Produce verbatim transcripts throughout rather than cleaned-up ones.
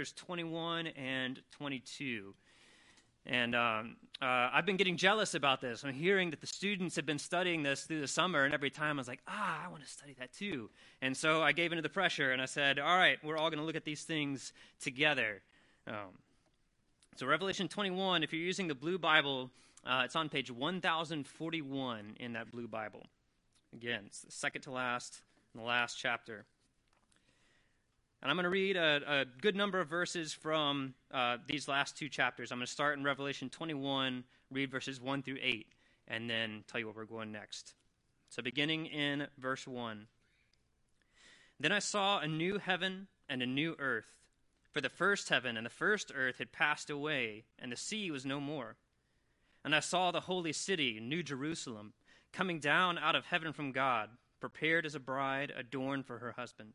chapters twenty-one and twenty-two. And um, uh, I've been getting jealous about this. I'm hearing that the students have been studying this through the summer, and every time I was like, ah, I want to study that too. And so I gave into the pressure, and I said, all right, we're all going to look at these things together. Um, so Revelation twenty-one, if you're using the Blue Bible, uh, it's on page one thousand forty-one in that Blue Bible. Again, it's the second to last and the last chapter. And I'm going to read a, a good number of verses from uh, these last two chapters. I'm going to start in Revelation twenty-one, read verses one through eight, and then tell you where we're going next. So beginning in verse one. Then I saw a new heaven and a new earth, for the first heaven and the first earth had passed away, and the sea was no more. And I saw the holy city, New Jerusalem, coming down out of heaven from God, prepared as a bride adorned for her husband.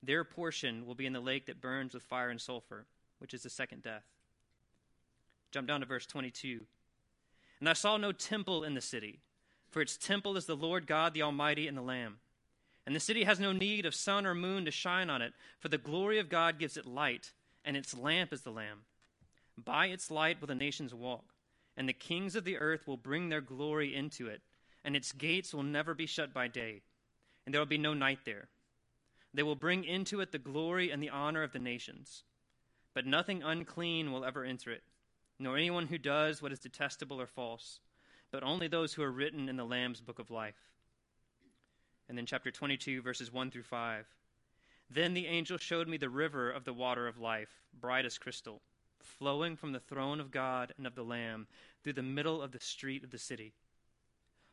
their portion will be in the lake that burns with fire and sulfur, which is the second death." Jump down to verse twenty-two. "And I saw no temple in the city, for its temple is the Lord God, the Almighty, and the Lamb. And the city has no need of sun or moon to shine on it, for the glory of God gives it light, and its lamp is the Lamb. By its light will the nations walk, and the kings of the earth will bring their glory into it, and its gates will never be shut by day, and there will be no night there. They will bring into it the glory and the honor of the nations. But nothing unclean will ever enter it, nor anyone who does what is detestable or false, but only those who are written in the Lamb's book of life." And then chapter twenty-two, verses one through five. "Then the angel showed me the river of the water of life, bright as crystal, flowing from the throne of God and of the Lamb through the middle of the street of the city.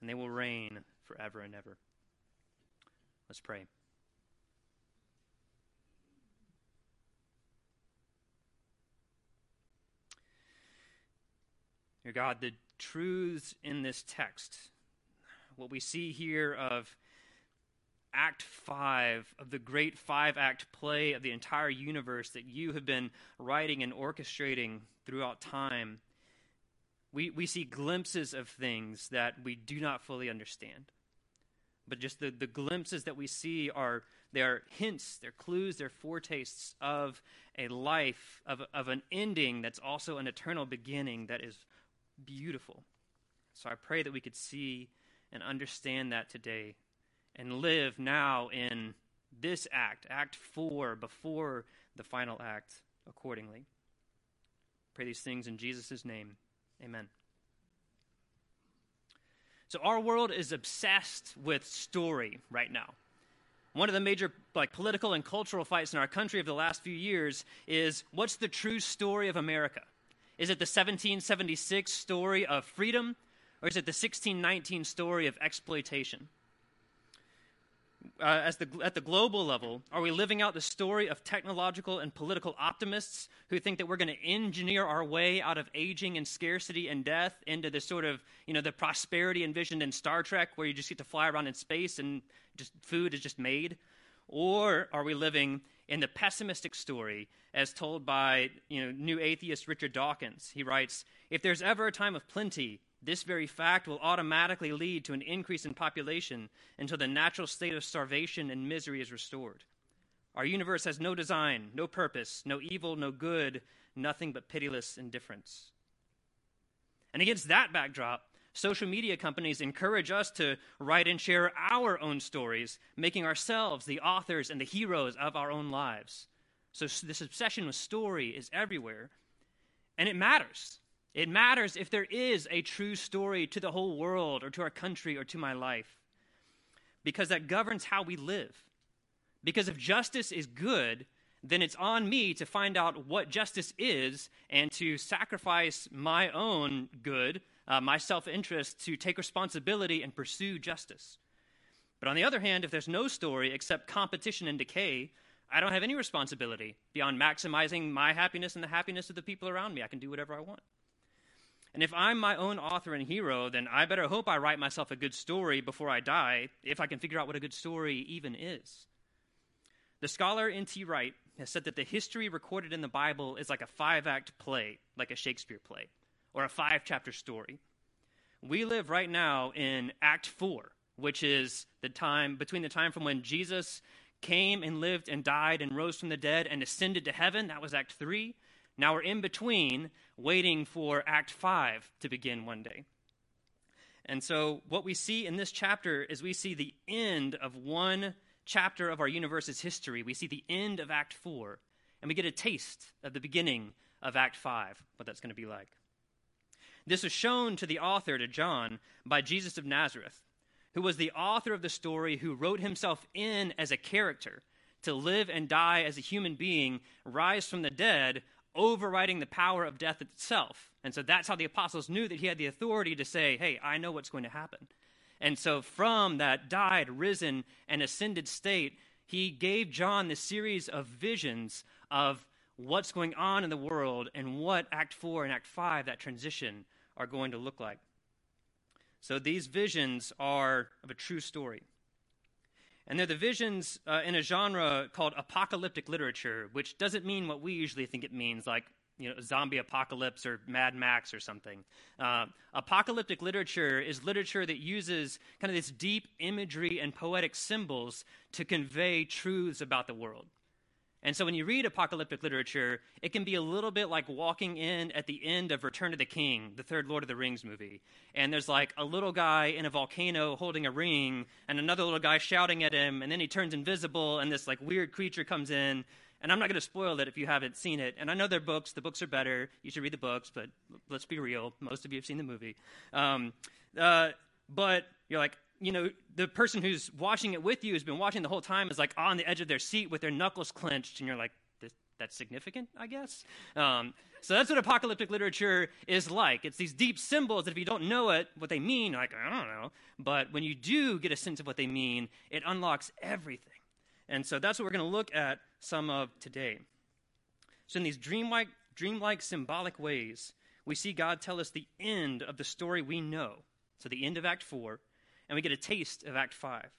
and they will reign forever and ever." Let's pray. Dear God, the truths in this text, what we see here of Act five, of the great five-act play of the entire universe that you have been writing and orchestrating throughout time, We we see glimpses of things that we do not fully understand. But just the, the glimpses that we see are, they are hints, they're clues, they're foretastes of a life, of, of an ending that's also an eternal beginning that is beautiful. So I pray that we could see and understand that today and live now in this act, Act four, before the final act, accordingly. Pray these things in Jesus' name. Amen. So our world is obsessed with story right now. One of the major like political and cultural fights in our country of the last few years is, what's the true story of America? Is it the seventeen seventy-six story of freedom, or is it the sixteen nineteen story of exploitation? Uh, as the, at the global level, are we living out the story of technological and political optimists who think that we're going to engineer our way out of aging and scarcity and death into this sort of, you know, the prosperity envisioned in Star Trek, where you just get to fly around in space and just food is just made? Or are we living in the pessimistic story as told by, you know, new atheist Richard Dawkins. He writes, if there's ever a time of plenty, this very fact will automatically lead to an increase in population until the natural state of starvation and misery is restored. Our universe has no design, no purpose, no evil, no good, nothing but pitiless indifference. And against that backdrop, social media companies encourage us to write and share our own stories, making ourselves the authors and the heroes of our own lives. So this obsession with story is everywhere, and it matters. It matters if there is a true story to the whole world or to our country or to my life, because that governs how we live. Because if justice is good, then it's on me to find out what justice is and to sacrifice my own good, uh, my self-interest, to take responsibility and pursue justice. But on the other hand, if there's no story except competition and decay, I don't have any responsibility beyond maximizing my happiness and the happiness of the people around me. I can do whatever I want. And if I'm my own author and hero, then I better hope I write myself a good story before I die, if I can figure out what a good story even is. The scholar N T Wright has said that the history recorded in the Bible is like a five-act play, like a Shakespeare play, or a five-chapter story. We live right now in Act four, which is the time between the time from when Jesus came and lived and died and rose from the dead and ascended to heaven. That was Act three. Now we're in between, waiting for Act five to begin one day. And so what we see in this chapter is we see the end of one chapter of our universe's history. We see the end of Act four, and we get a taste of the beginning of Act five, what that's going to be like. This is shown to the author, to John, by Jesus of Nazareth, who was the author of the story, who wrote himself in as a character to live and die as a human being, rise from the dead, overriding the power of death itself. And so that's how the apostles knew that he had the authority to say, hey, I know what's going to happen. And so from that died, risen, and ascended state, he gave John this series of visions of what's going on in the world and what Act four and Act five, that transition, are going to look like. So these visions are of a true story. And they're the visions uh, in a genre called apocalyptic literature, which doesn't mean what we usually think it means, like, you know, zombie apocalypse or Mad Max or something. Uh, apocalyptic literature is literature that uses kind of this deep imagery and poetic symbols to convey truths about the world. And so when you read apocalyptic literature, it can be a little bit like walking in at the end of Return of the King, the third Lord of the Rings movie. And there's like a little guy in a volcano holding a ring and another little guy shouting at him. And then he turns invisible and this like weird creature comes in. And I'm not going to spoil it if you haven't seen it. And I know they're books. The books are better. You should read the books. But let's be real. Most of you have seen the movie. Um, uh, but you're like, you know, the person who's watching it with you, has been watching the whole time, is like on the edge of their seat with their knuckles clenched. And you're like, this, that's significant, I guess. Um, so that's what apocalyptic literature is like. It's these deep symbols that if you don't know it, what they mean, like, I don't know. But when you do get a sense of what they mean, it unlocks everything. And so that's what we're going to look at some of today. So in these dreamlike, dreamlike symbolic ways, we see God tell us the end of the story we know. So the end of Act four. And we get a taste of Act five.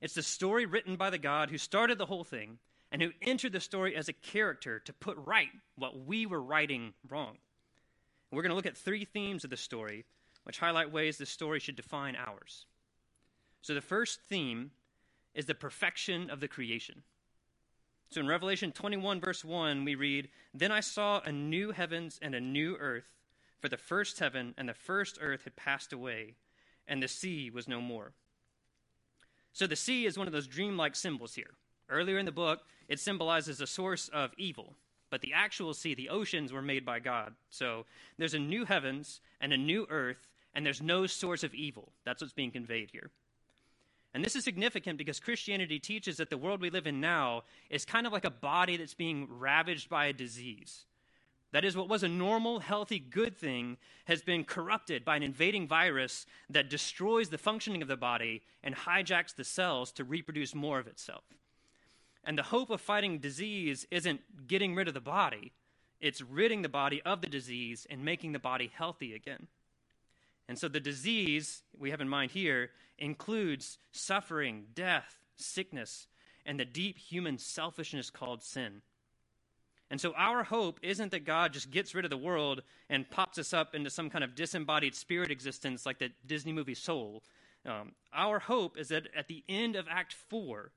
It's the story written by the God who started the whole thing and who entered the story as a character to put right what we were writing wrong. And we're going to look at three themes of the story, which highlight ways the story should define ours. So the first theme is the perfection of the creation. So in Revelation twenty-one, verse one, we read, "Then I saw a new heavens and a new earth, for the first heaven and the first earth had passed away, and the sea was no more." So the sea is one of those dreamlike symbols here. Earlier in the book, it symbolizes a source of evil, but the actual sea, the oceans, were made by God. So there's a new heavens and a new earth, and there's no source of evil. That's what's being conveyed here. And this is significant because Christianity teaches that the world we live in now is kind of like a body that's being ravaged by a disease. That is, what was a normal, healthy, good thing has been corrupted by an invading virus that destroys the functioning of the body and hijacks the cells to reproduce more of itself. And the hope of fighting disease isn't getting rid of the body. It's ridding the body of the disease and making the body healthy again. And so the disease we have in mind here includes suffering, death, sickness, and the deep human selfishness called sin. And so our hope isn't that God just gets rid of the world and pops us up into some kind of disembodied spirit existence like the Disney movie Soul. Um, our hope is that at the end of Act four,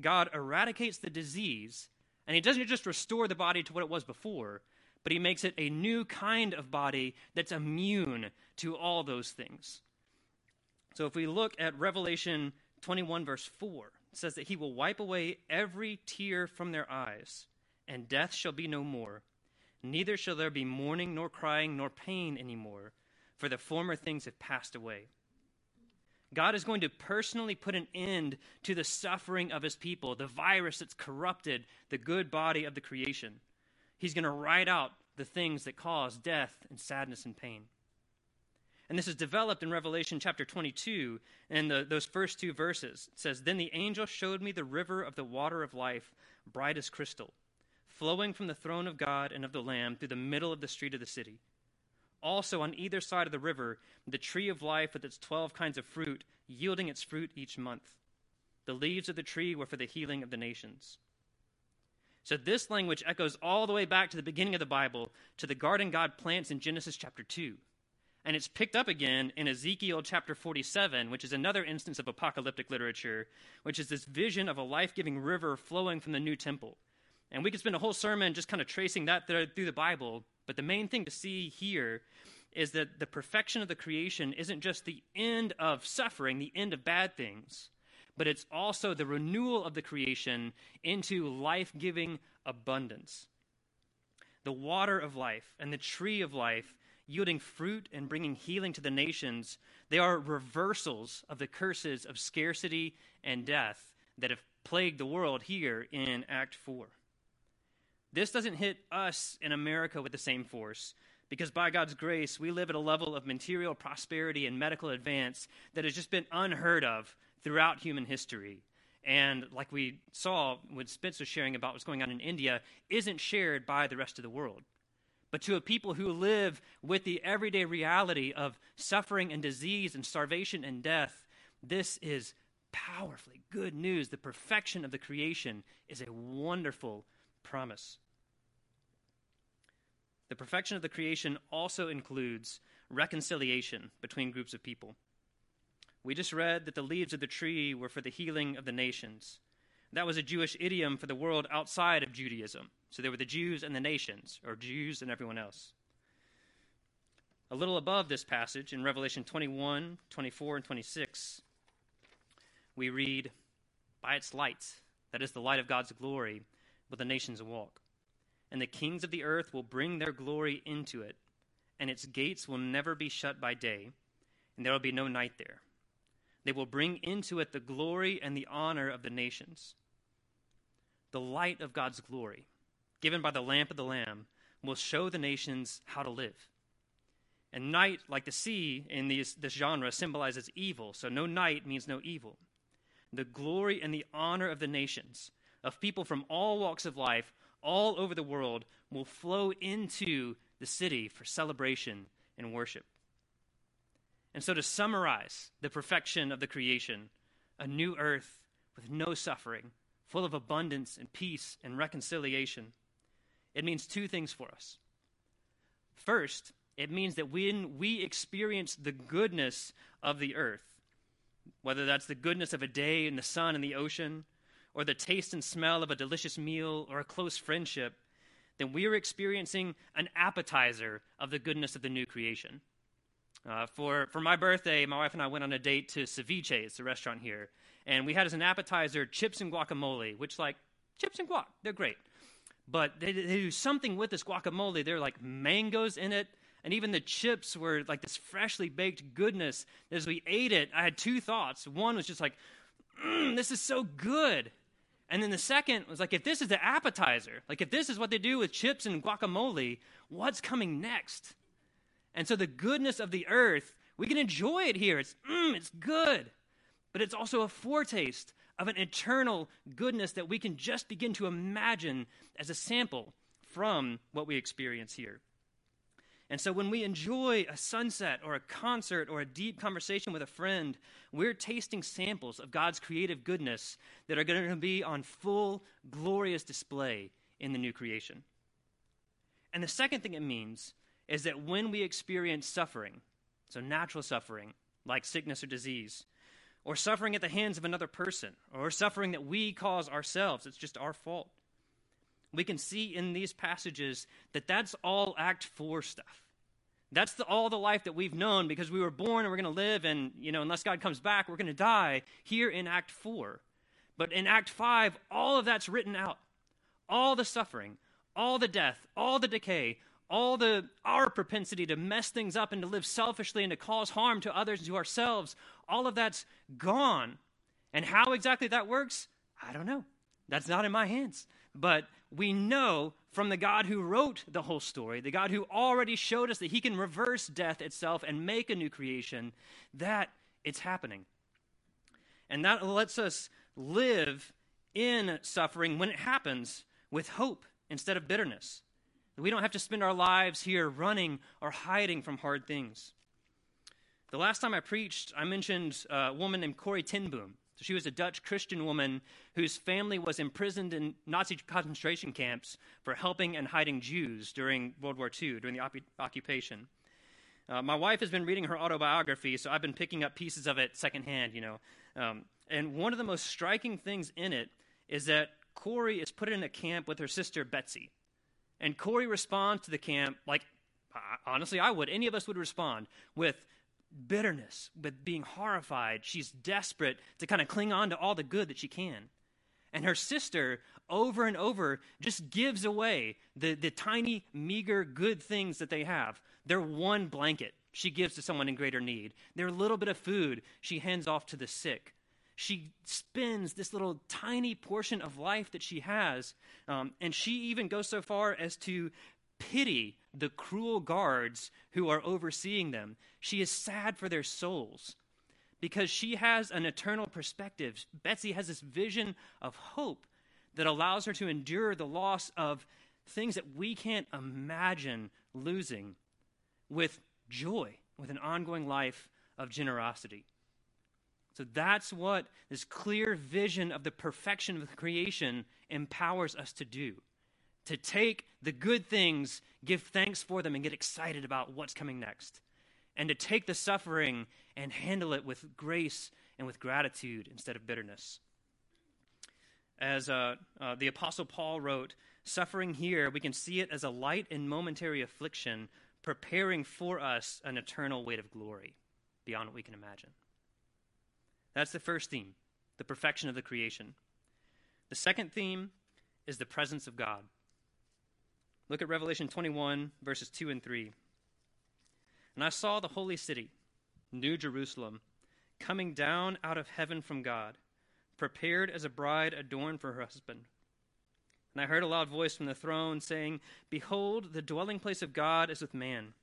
God eradicates the disease, and he doesn't just restore the body to what it was before, but he makes it a new kind of body that's immune to all those things. So if we look at Revelation twenty-one, verse four, it says that he will wipe away every tear from their eyes, and death shall be no more. Neither shall there be mourning, nor crying, nor pain anymore, for the former things have passed away. God is going to personally put an end to the suffering of his people, the virus that's corrupted the good body of the creation. He's going to ride out the things that cause death and sadness and pain. And this is developed in Revelation chapter twenty-two, and the, those first two verses. It says, "Then the angel showed me the river of the water of life, bright as crystal, flowing from the throne of God and of the Lamb through the middle of the street of the city. Also on either side of the river, the tree of life with its twelve kinds of fruit, yielding its fruit each month. The leaves of the tree were for the healing of the nations." So this language echoes all the way back to the beginning of the Bible, to the garden God plants in Genesis chapter two. And it's picked up again in Ezekiel chapter forty-seven, which is another instance of apocalyptic literature, which is this vision of a life-giving river flowing from the new temple. And we could spend a whole sermon just kind of tracing that through the Bible, but the main thing to see here is that the perfection of the creation isn't just the end of suffering, the end of bad things, but it's also the renewal of the creation into life-giving abundance. The water of life and the tree of life, yielding fruit and bringing healing to the nations, they are reversals of the curses of scarcity and death that have plagued the world here in Act four. This doesn't hit us in America with the same force, because by God's grace, we live at a level of material prosperity and medical advance that has just been unheard of throughout human history. And like we saw when Spence was sharing about what's going on in India, isn't shared by the rest of the world. But to a people who live with the everyday reality of suffering and disease and starvation and death, this is powerfully good news. The perfection of the creation is a wonderful promise. The perfection of the creation also includes reconciliation between groups of people. We just read that the leaves of the tree were for the healing of the nations. That was a Jewish idiom for the world outside of Judaism. So there were the Jews and the nations, or Jews and everyone else. A little above this passage, in Revelation twenty-one, twenty-four, and twenty-six, we read, "By its light, that is the light of God's glory, will the nations walk. And the kings of the earth will bring their glory into it, and its gates will never be shut by day, and there will be no night there. They will bring into it the glory and the honor of the nations." The light of God's glory, given by the lamp of the Lamb, will show the nations how to live. And night, like the sea in these, this genre, symbolizes evil, so no night means no evil. The glory and the honor of the nations, of people from all walks of life, all over the world, will flow into the city for celebration and worship. And so to summarize the perfection of the creation, a new earth with no suffering, full of abundance and peace and reconciliation, it means two things for us. First, it means that when we experience the goodness of the earth, whether that's the goodness of a day in the sun and the ocean, or the taste and smell of a delicious meal or a close friendship, then we are experiencing an appetizer of the goodness of the new creation. Uh, for, for my birthday, my wife and I went on a date to Ceviche. It's a restaurant here. And we had as an appetizer chips and guacamole, which, like, chips and guac, they're great. But they, they do something with this guacamole. They're like mangoes in it. And even the chips were like this freshly baked goodness. As we ate it, I had two thoughts. One was just like, mmm, this is so good. And then the second was like, if this is the appetizer, like if this is what they do with chips and guacamole, what's coming next? And so the goodness of the earth, we can enjoy it here. It's, mmm, it's good. But it's also a foretaste of an eternal goodness that we can just begin to imagine as a sample from what we experience here. And so when we enjoy a sunset or a concert or a deep conversation with a friend, we're tasting samples of God's creative goodness that are going to be on full, glorious display in the new creation. And the second thing it means is that when we experience suffering, so natural suffering, like sickness or disease, or suffering at the hands of another person, or suffering that we cause ourselves, it's just our fault, we can see in these passages that that's all Act Four stuff. That's the, all the life that we've known because we were born and we're going to live and, you know, unless God comes back, we're going to die here in Act Four. But in Act Five, all of that's written out. All the suffering, all the death, all the decay, all the our propensity to mess things up and to live selfishly and to cause harm to others and to ourselves, all of that's gone. And how exactly that works, I don't know. That's not in my hands. But we know from the God who wrote the whole story, the God who already showed us that he can reverse death itself and make a new creation, that it's happening. And that lets us live in suffering when it happens with hope instead of bitterness. We don't have to spend our lives here running or hiding from hard things. The last time I preached, I mentioned a woman named Corrie Ten Boom. So she was a Dutch Christian woman whose family was imprisoned in Nazi concentration camps for helping and hiding Jews during World War Two, during the op- occupation. Uh, my wife has been reading her autobiography, so I've been picking up pieces of it secondhand, you know. Um, and one of the most striking things in it is that Corrie is put in a camp with her sister Betsy. And Corrie responds to the camp like, honestly, I would. Any of us would respond with bitterness, with being horrified. She's desperate to kind of cling on to all the good that she can. And her sister, over and over, just gives away the, the tiny, meager, good things that they have. Their one blanket she gives to someone in greater need. Their little bit of food she hands off to the sick. She spends this little tiny portion of life that she has, um, and she even goes so far as to pity the cruel guards who are overseeing them. She is sad for their souls because she has an eternal perspective. Betsy has this vision of hope that allows her to endure the loss of things that we can't imagine losing with joy, with an ongoing life of generosity. So that's what this clear vision of the perfection of creation empowers us to do. To take the good things, give thanks for them, and get excited about what's coming next. And to take the suffering and handle it with grace and with gratitude instead of bitterness. As uh, uh, the Apostle Paul wrote, suffering here, we can see it as a light and momentary affliction, preparing for us an eternal weight of glory beyond what we can imagine. That's the first theme, the perfection of the creation. The second theme is the presence of God. Look at Revelation twenty-one, verses two and three. And I saw the holy city, New Jerusalem, coming down out of heaven from God, prepared as a bride adorned for her husband. And I heard a loud voice from the throne saying, "Behold, the dwelling place of God is with man.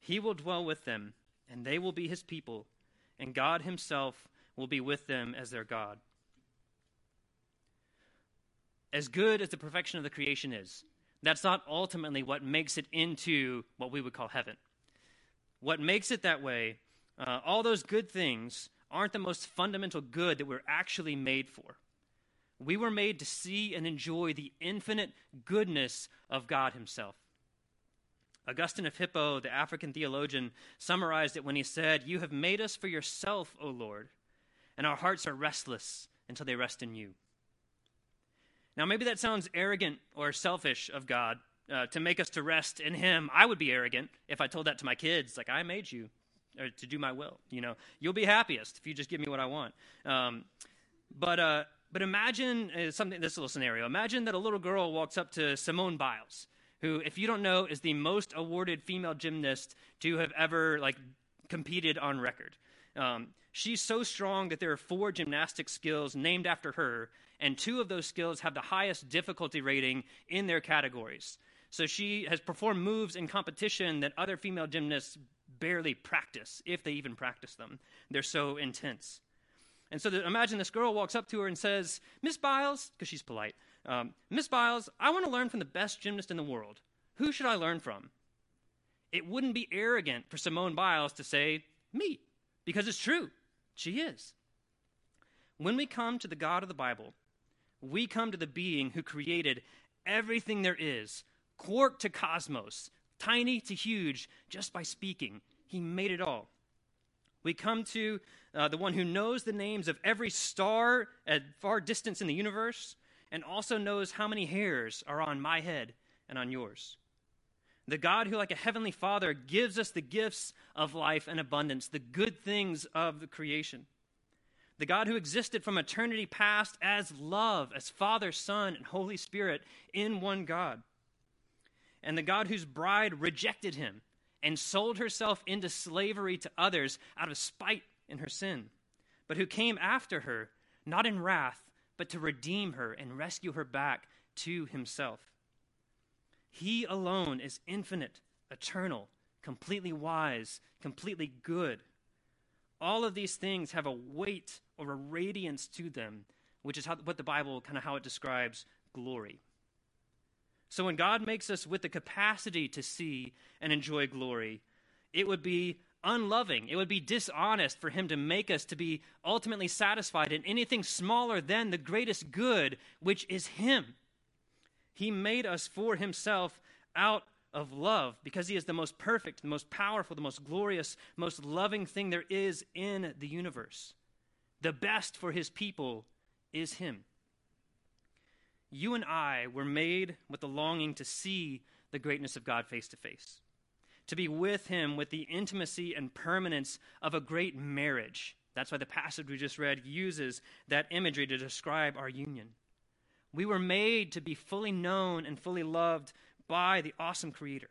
He will dwell with them, and they will be his people, and God himself will be with them as their God." As good as the perfection of the creation is, that's not ultimately what makes it into what we would call heaven. What makes it that way, uh, all those good things aren't the most fundamental good that we're actually made for. We were made to see and enjoy the infinite goodness of God himself. Augustine of Hippo, the African theologian, summarized it when he said, "You have made us for yourself, O Lord, and our hearts are restless until they rest in you." Now, maybe that sounds arrogant or selfish of God uh, to make us to rest in him. I would be arrogant if I told that to my kids, like, I made you or to do my will. You know, you'll be happiest if you just give me what I want. Um, but uh, but imagine uh, something. This little scenario. Imagine that a little girl walks up to Simone Biles, who, if you don't know, is the most awarded female gymnast to have ever like competed on record. Um, she's so strong that there are four gymnastic skills named after her, and two of those skills have the highest difficulty rating in their categories. So she has performed moves in competition that other female gymnasts barely practice, if they even practice them. They're so intense. And so the, imagine this girl walks up to her and says, "Miss Biles," because she's polite, um, "Miss Biles, I want to learn from the best gymnast in the world. Who should I learn from?" It wouldn't be arrogant for Simone Biles to say, me, because it's true. She is. When we come to the God of the Bible, we come to the being who created everything there is, quark to cosmos, tiny to huge, just by speaking. He made it all. We come to uh, the one who knows the names of every star at far distance in the universe and also knows how many hairs are on my head and on yours. The God who, like a heavenly father, gives us the gifts of life and abundance, the good things of the creation. The God who existed from eternity past as love, as Father, Son, and Holy Spirit in one God. And the God whose bride rejected him and sold herself into slavery to others out of spite in her sin, but who came after her, not in wrath, but to redeem her and rescue her back to himself. He alone is infinite, eternal, completely wise, completely good. All of these things have a weight or a radiance to them, which is how, what the Bible, kind of how it describes glory. So when God makes us with the capacity to see and enjoy glory, it would be unloving, it would be dishonest for him to make us to be ultimately satisfied in anything smaller than the greatest good, which is him. He made us for himself out of love, because he is the most perfect, the most powerful, the most glorious, most loving thing there is in the universe. The best for his people is him. You and I were made with the longing to see the greatness of God face to face, to be with him with the intimacy and permanence of a great marriage. That's why the passage we just read uses that imagery to describe our union. We were made to be fully known and fully loved by the awesome Creator,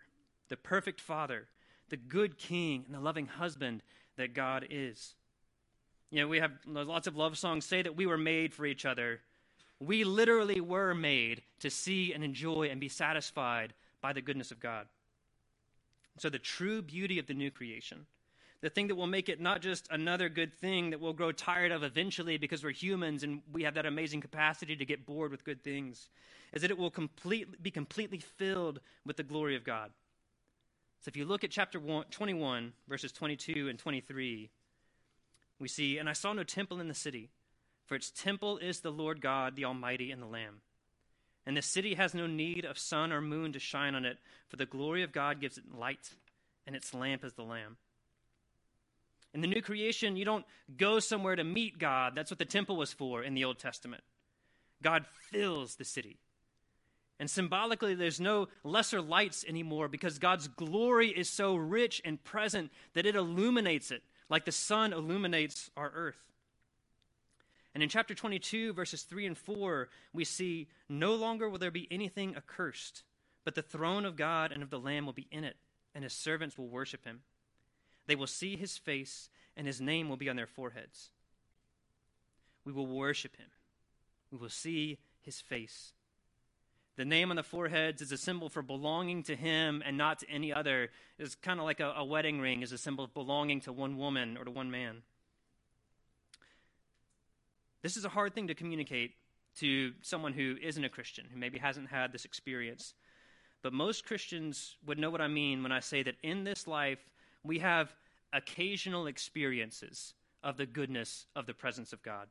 the perfect Father, the good King, and the loving husband that God is. You know, we have lots of love songs say that we were made for each other. We literally were made to see and enjoy and be satisfied by the goodness of God. So the true beauty of the new creation, the thing that will make it not just another good thing that we'll grow tired of eventually because we're humans and we have that amazing capacity to get bored with good things, is that it will completely be completely filled with the glory of God. So if you look at chapter twenty-one, verses twenty-two and twenty-three, we see, "And I saw no temple in the city, for its temple is the Lord God, the Almighty, and the Lamb. And the city has no need of sun or moon to shine on it, for the glory of God gives it light, and its lamp is the Lamb." In the new creation, you don't go somewhere to meet God. That's what the temple was for in the Old Testament. God fills the city. And symbolically, there's no lesser lights anymore because God's glory is so rich and present that it illuminates it, like the sun illuminates our earth. And in chapter twenty-two, verses three and four, we see, "No longer will there be anything accursed, but the throne of God and of the Lamb will be in it, and his servants will worship him. They will see his face, and his name will be on their foreheads." We will worship him. We will see his face. The name on the foreheads is a symbol for belonging to him and not to any other. It's kind of like a, a wedding ring is a symbol of belonging to one woman or to one man. This is a hard thing to communicate to someone who isn't a Christian, who maybe hasn't had this experience. But most Christians would know what I mean when I say that in this life, we have occasional experiences of the goodness of the presence of God.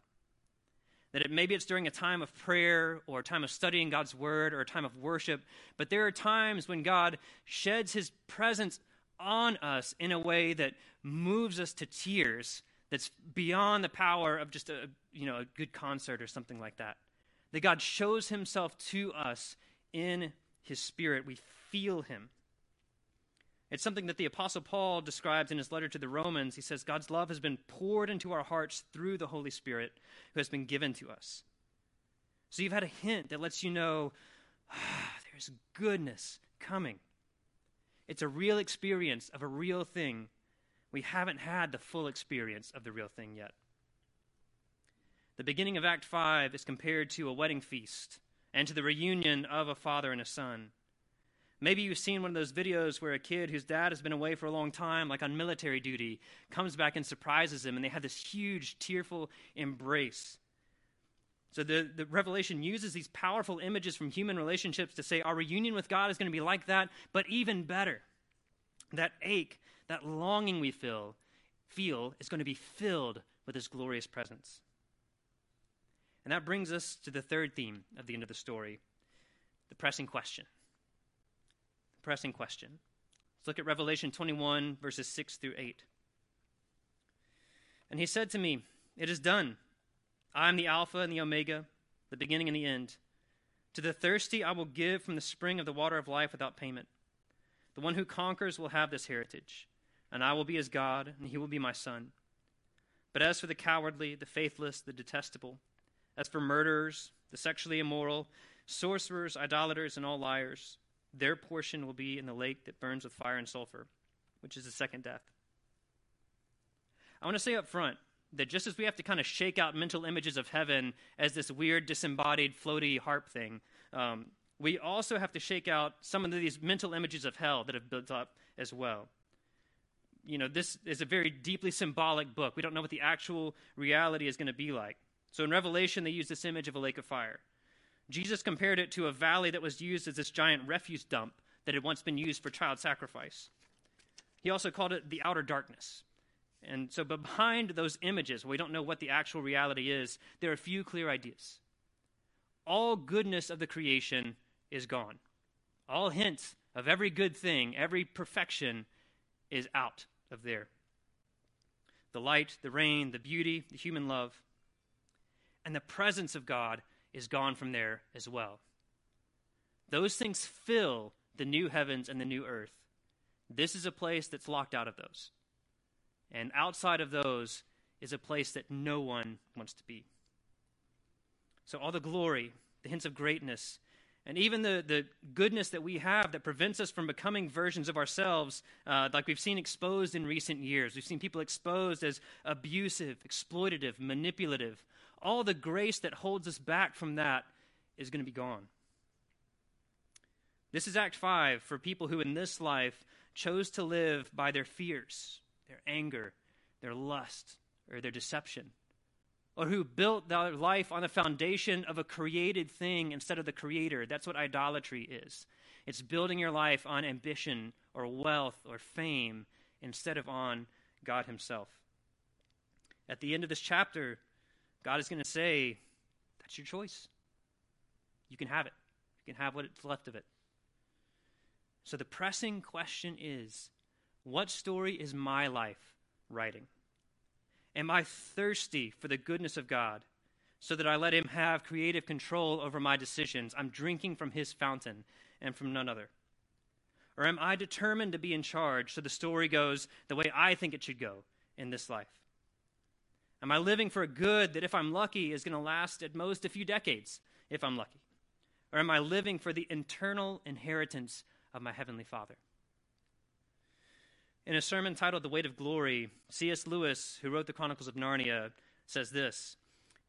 That it, maybe it's during a time of prayer or a time of studying God's word or a time of worship, but there are times when God sheds his presence on us in a way that moves us to tears, that's beyond the power of just a, you know, a good concert or something like that. That God shows himself to us in his spirit. We feel him. It's something that the Apostle Paul describes in his letter to the Romans. He says, God's love has been poured into our hearts through the Holy Spirit who has been given to us. So you've had a hint that lets you know, ah, there's goodness coming. It's a real experience of a real thing. We haven't had the full experience of the real thing yet. The beginning of Act five is compared to a wedding feast and to the reunion of a father and a son. Maybe you've seen one of those videos where a kid whose dad has been away for a long time, like on military duty, comes back and surprises him, and they have this huge, tearful embrace. So the, the Revelation uses these powerful images from human relationships to say our reunion with God is going to be like that, but even better. That ache, that longing we feel, feel is going to be filled with his glorious presence. And that brings us to the third theme of the end of the story, the pressing question. The pressing question. Let's look at Revelation twenty-one, verses six through eight. And he said to me, "It is done. I am the Alpha and the Omega, the beginning and the end. To the thirsty I will give from the spring of the water of life without payment. The one who conquers will have this heritage, and I will be his God, and he will be my son. But as for the cowardly, the faithless, the detestable, as for murderers, the sexually immoral, sorcerers, idolaters, and all liars, their portion will be in the lake that burns with fire and sulfur, which is the second death." I want to say up front that just as we have to kind of shake out mental images of heaven as this weird, disembodied, floaty harp thing, um, we also have to shake out some of these mental images of hell that have built up as well. You know, this is a very deeply symbolic book. We don't know what the actual reality is going to be like. So in Revelation, they use this image of a lake of fire. Jesus compared it to a valley that was used as this giant refuse dump that had once been used for child sacrifice. He also called it the outer darkness. And so behind those images, we don't know what the actual reality is, there are a few clear ideas. All goodness of the creation is gone. All hints of every good thing, every perfection is out of there. The light, the rain, the beauty, the human love, and the presence of God is gone from there as well. Those things fill the new heavens and the new earth. This is a place that's locked out of those. And outside of those is a place that no one wants to be. So all the glory, the hints of greatness, and even the, the goodness that we have that prevents us from becoming versions of ourselves, uh, like we've seen exposed in recent years. We've seen people exposed as abusive, exploitative, manipulative. All the grace that holds us back from that is going to be gone. This is Act five for people who in this life chose to live by their fears, their anger, their lust, or their deception, or who built their life on the foundation of a created thing instead of the creator. That's what idolatry is. It's building your life on ambition or wealth or fame instead of on God himself. At the end of this chapter, God is going to say, that's your choice. You can have it. You can have what's left of it. So the pressing question is, what story is my life writing? Am I thirsty for the goodness of God so that I let him have creative control over my decisions? I'm drinking from his fountain and from none other. Or am I determined to be in charge so the story goes the way I think it should go in this life? Am I living for a good that, if I'm lucky, is going to last at most a few decades, if I'm lucky? Or am I living for the eternal inheritance of my Heavenly Father? In a sermon titled The Weight of Glory, C S Lewis, who wrote the Chronicles of Narnia, says this.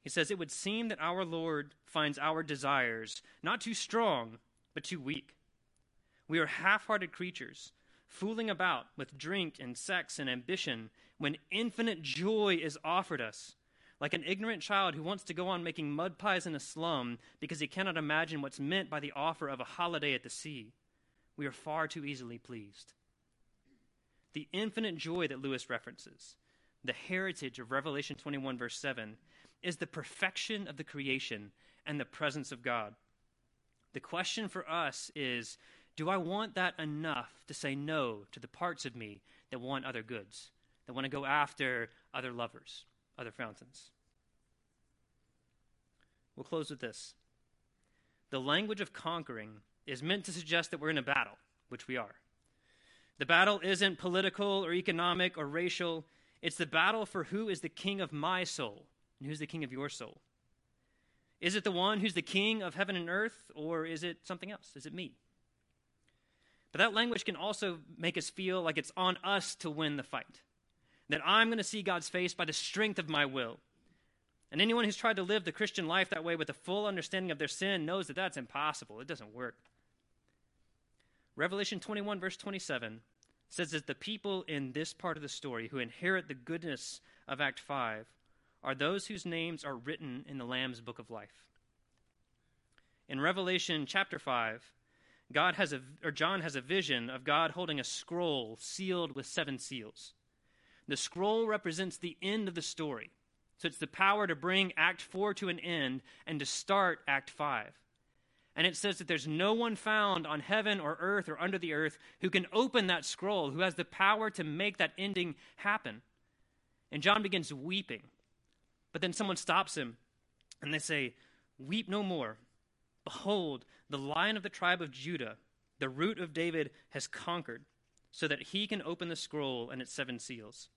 He says, "It would seem that our Lord finds our desires not too strong, but too weak. We are half-hearted creatures, fooling about with drink and sex and ambition, when infinite joy is offered us, like an ignorant child who wants to go on making mud pies in a slum because he cannot imagine what's meant by the offer of a holiday at the sea. We are far too easily pleased." The infinite joy that Lewis references, the heritage of Revelation twenty-one, verse seven, is the perfection of the creation and the presence of God. The question for us is, do I want that enough to say no to the parts of me that want other goods, that want to go after other lovers, other fountains? We'll close with this. The language of conquering is meant to suggest that we're in a battle, which we are. The battle isn't political or economic or racial. It's the battle for who is the king of my soul and who's the king of your soul. Is it the one who's the king of heaven and earth, or is it something else? Is it me? But that language can also make us feel like it's on us to win the fight, that I'm going to see God's face by the strength of my will. And anyone who's tried to live the Christian life that way with a full understanding of their sin knows that that's impossible. It doesn't work. Revelation twenty-one, verse twenty-seven, says that the people in this part of the story who inherit the goodness of Act five are those whose names are written in the Lamb's Book of Life. In Revelation chapter five, God has a, or John has a vision of God holding a scroll sealed with seven seals. The scroll represents the end of the story. So it's the power to bring Act four to an end and to start Act five. And it says that there's no one found on heaven or earth or under the earth who can open that scroll, who has the power to make that ending happen. And John begins weeping. But then someone stops him and they say, "Weep no more. Behold, the Lion of the tribe of Judah, the Root of David, has conquered, so that he can open the scroll and its seven seals."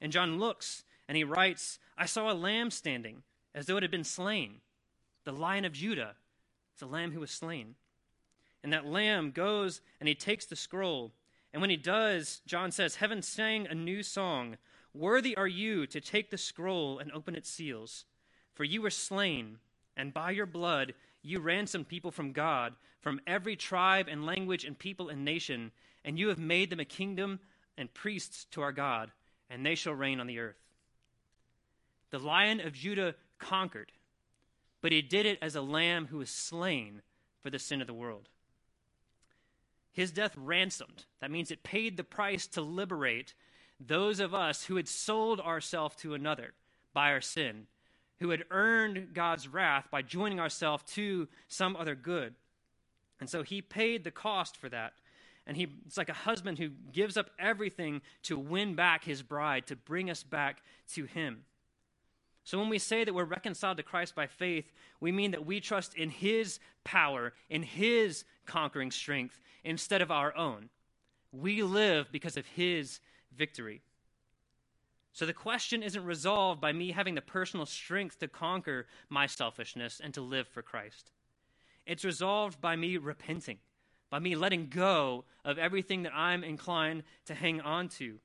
And John looks and he writes, "I saw a lamb standing as though it had been slain. The Lion of Judah." It's a lamb who was slain. And that lamb goes and he takes the scroll. And when he does, John says, heaven sang a new song. Worthy are you to take the scroll and open its seals. For you were slain, and by your blood you ransomed people from God, from every tribe and language and people and nation. And you have made them a kingdom and priests to our God, and they shall reign on the earth. The Lion of Judah conquered, but he did it as a lamb who was slain for the sin of the world. His death ransomed. That means it paid the price to liberate those of us who had sold ourselves to another by our sin, who had earned God's wrath by joining ourselves to some other good. And so he paid the cost for that. And he, it's like a husband who gives up everything to win back his bride, to bring us back to him. So when we say that we're reconciled to Christ by faith, we mean that we trust in his power, in his conquering strength, instead of our own. We live because of his victory. So the question isn't resolved by me having the personal strength to conquer my selfishness and to live for Christ. It's resolved by me repenting, by me letting go of everything that I'm inclined to hang on to,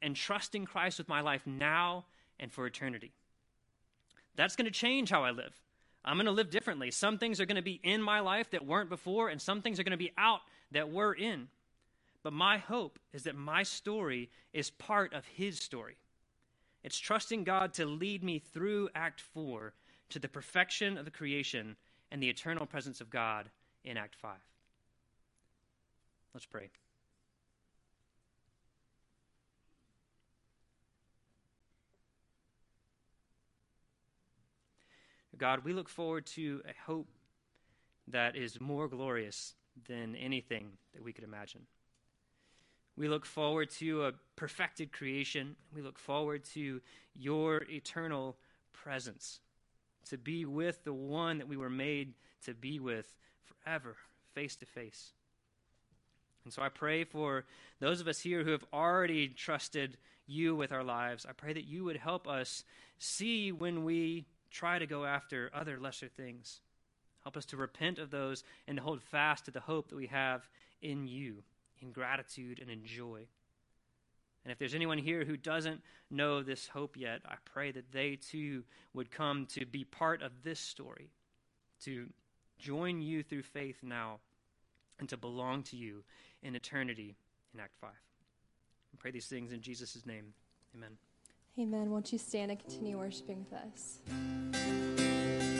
and trusting Christ with my life now and for eternity. That's going to change how I live. I'm going to live differently. Some things are going to be in my life that weren't before, and some things are going to be out that were in. But my hope is that my story is part of his story. It's trusting God to lead me through Act four to the perfection of the creation and the eternal presence of God in Act five. Let's pray. God, we look forward to a hope that is more glorious than anything that we could imagine. We look forward to a perfected creation. We look forward to your eternal presence, to be with the one that we were made to be with forever, face to face. And so I pray for those of us here who have already trusted you with our lives. I pray that you would help us see when we try to go after other lesser things. Help us to repent of those and to hold fast to the hope that we have in you, in gratitude and in joy. And if there's anyone here who doesn't know this hope yet, I pray that they too would come to be part of this story, to join you through faith now, and to belong to you in eternity in Act five. I pray these things in Jesus' name. Amen. Amen. Won't you stand and continue worshiping with us?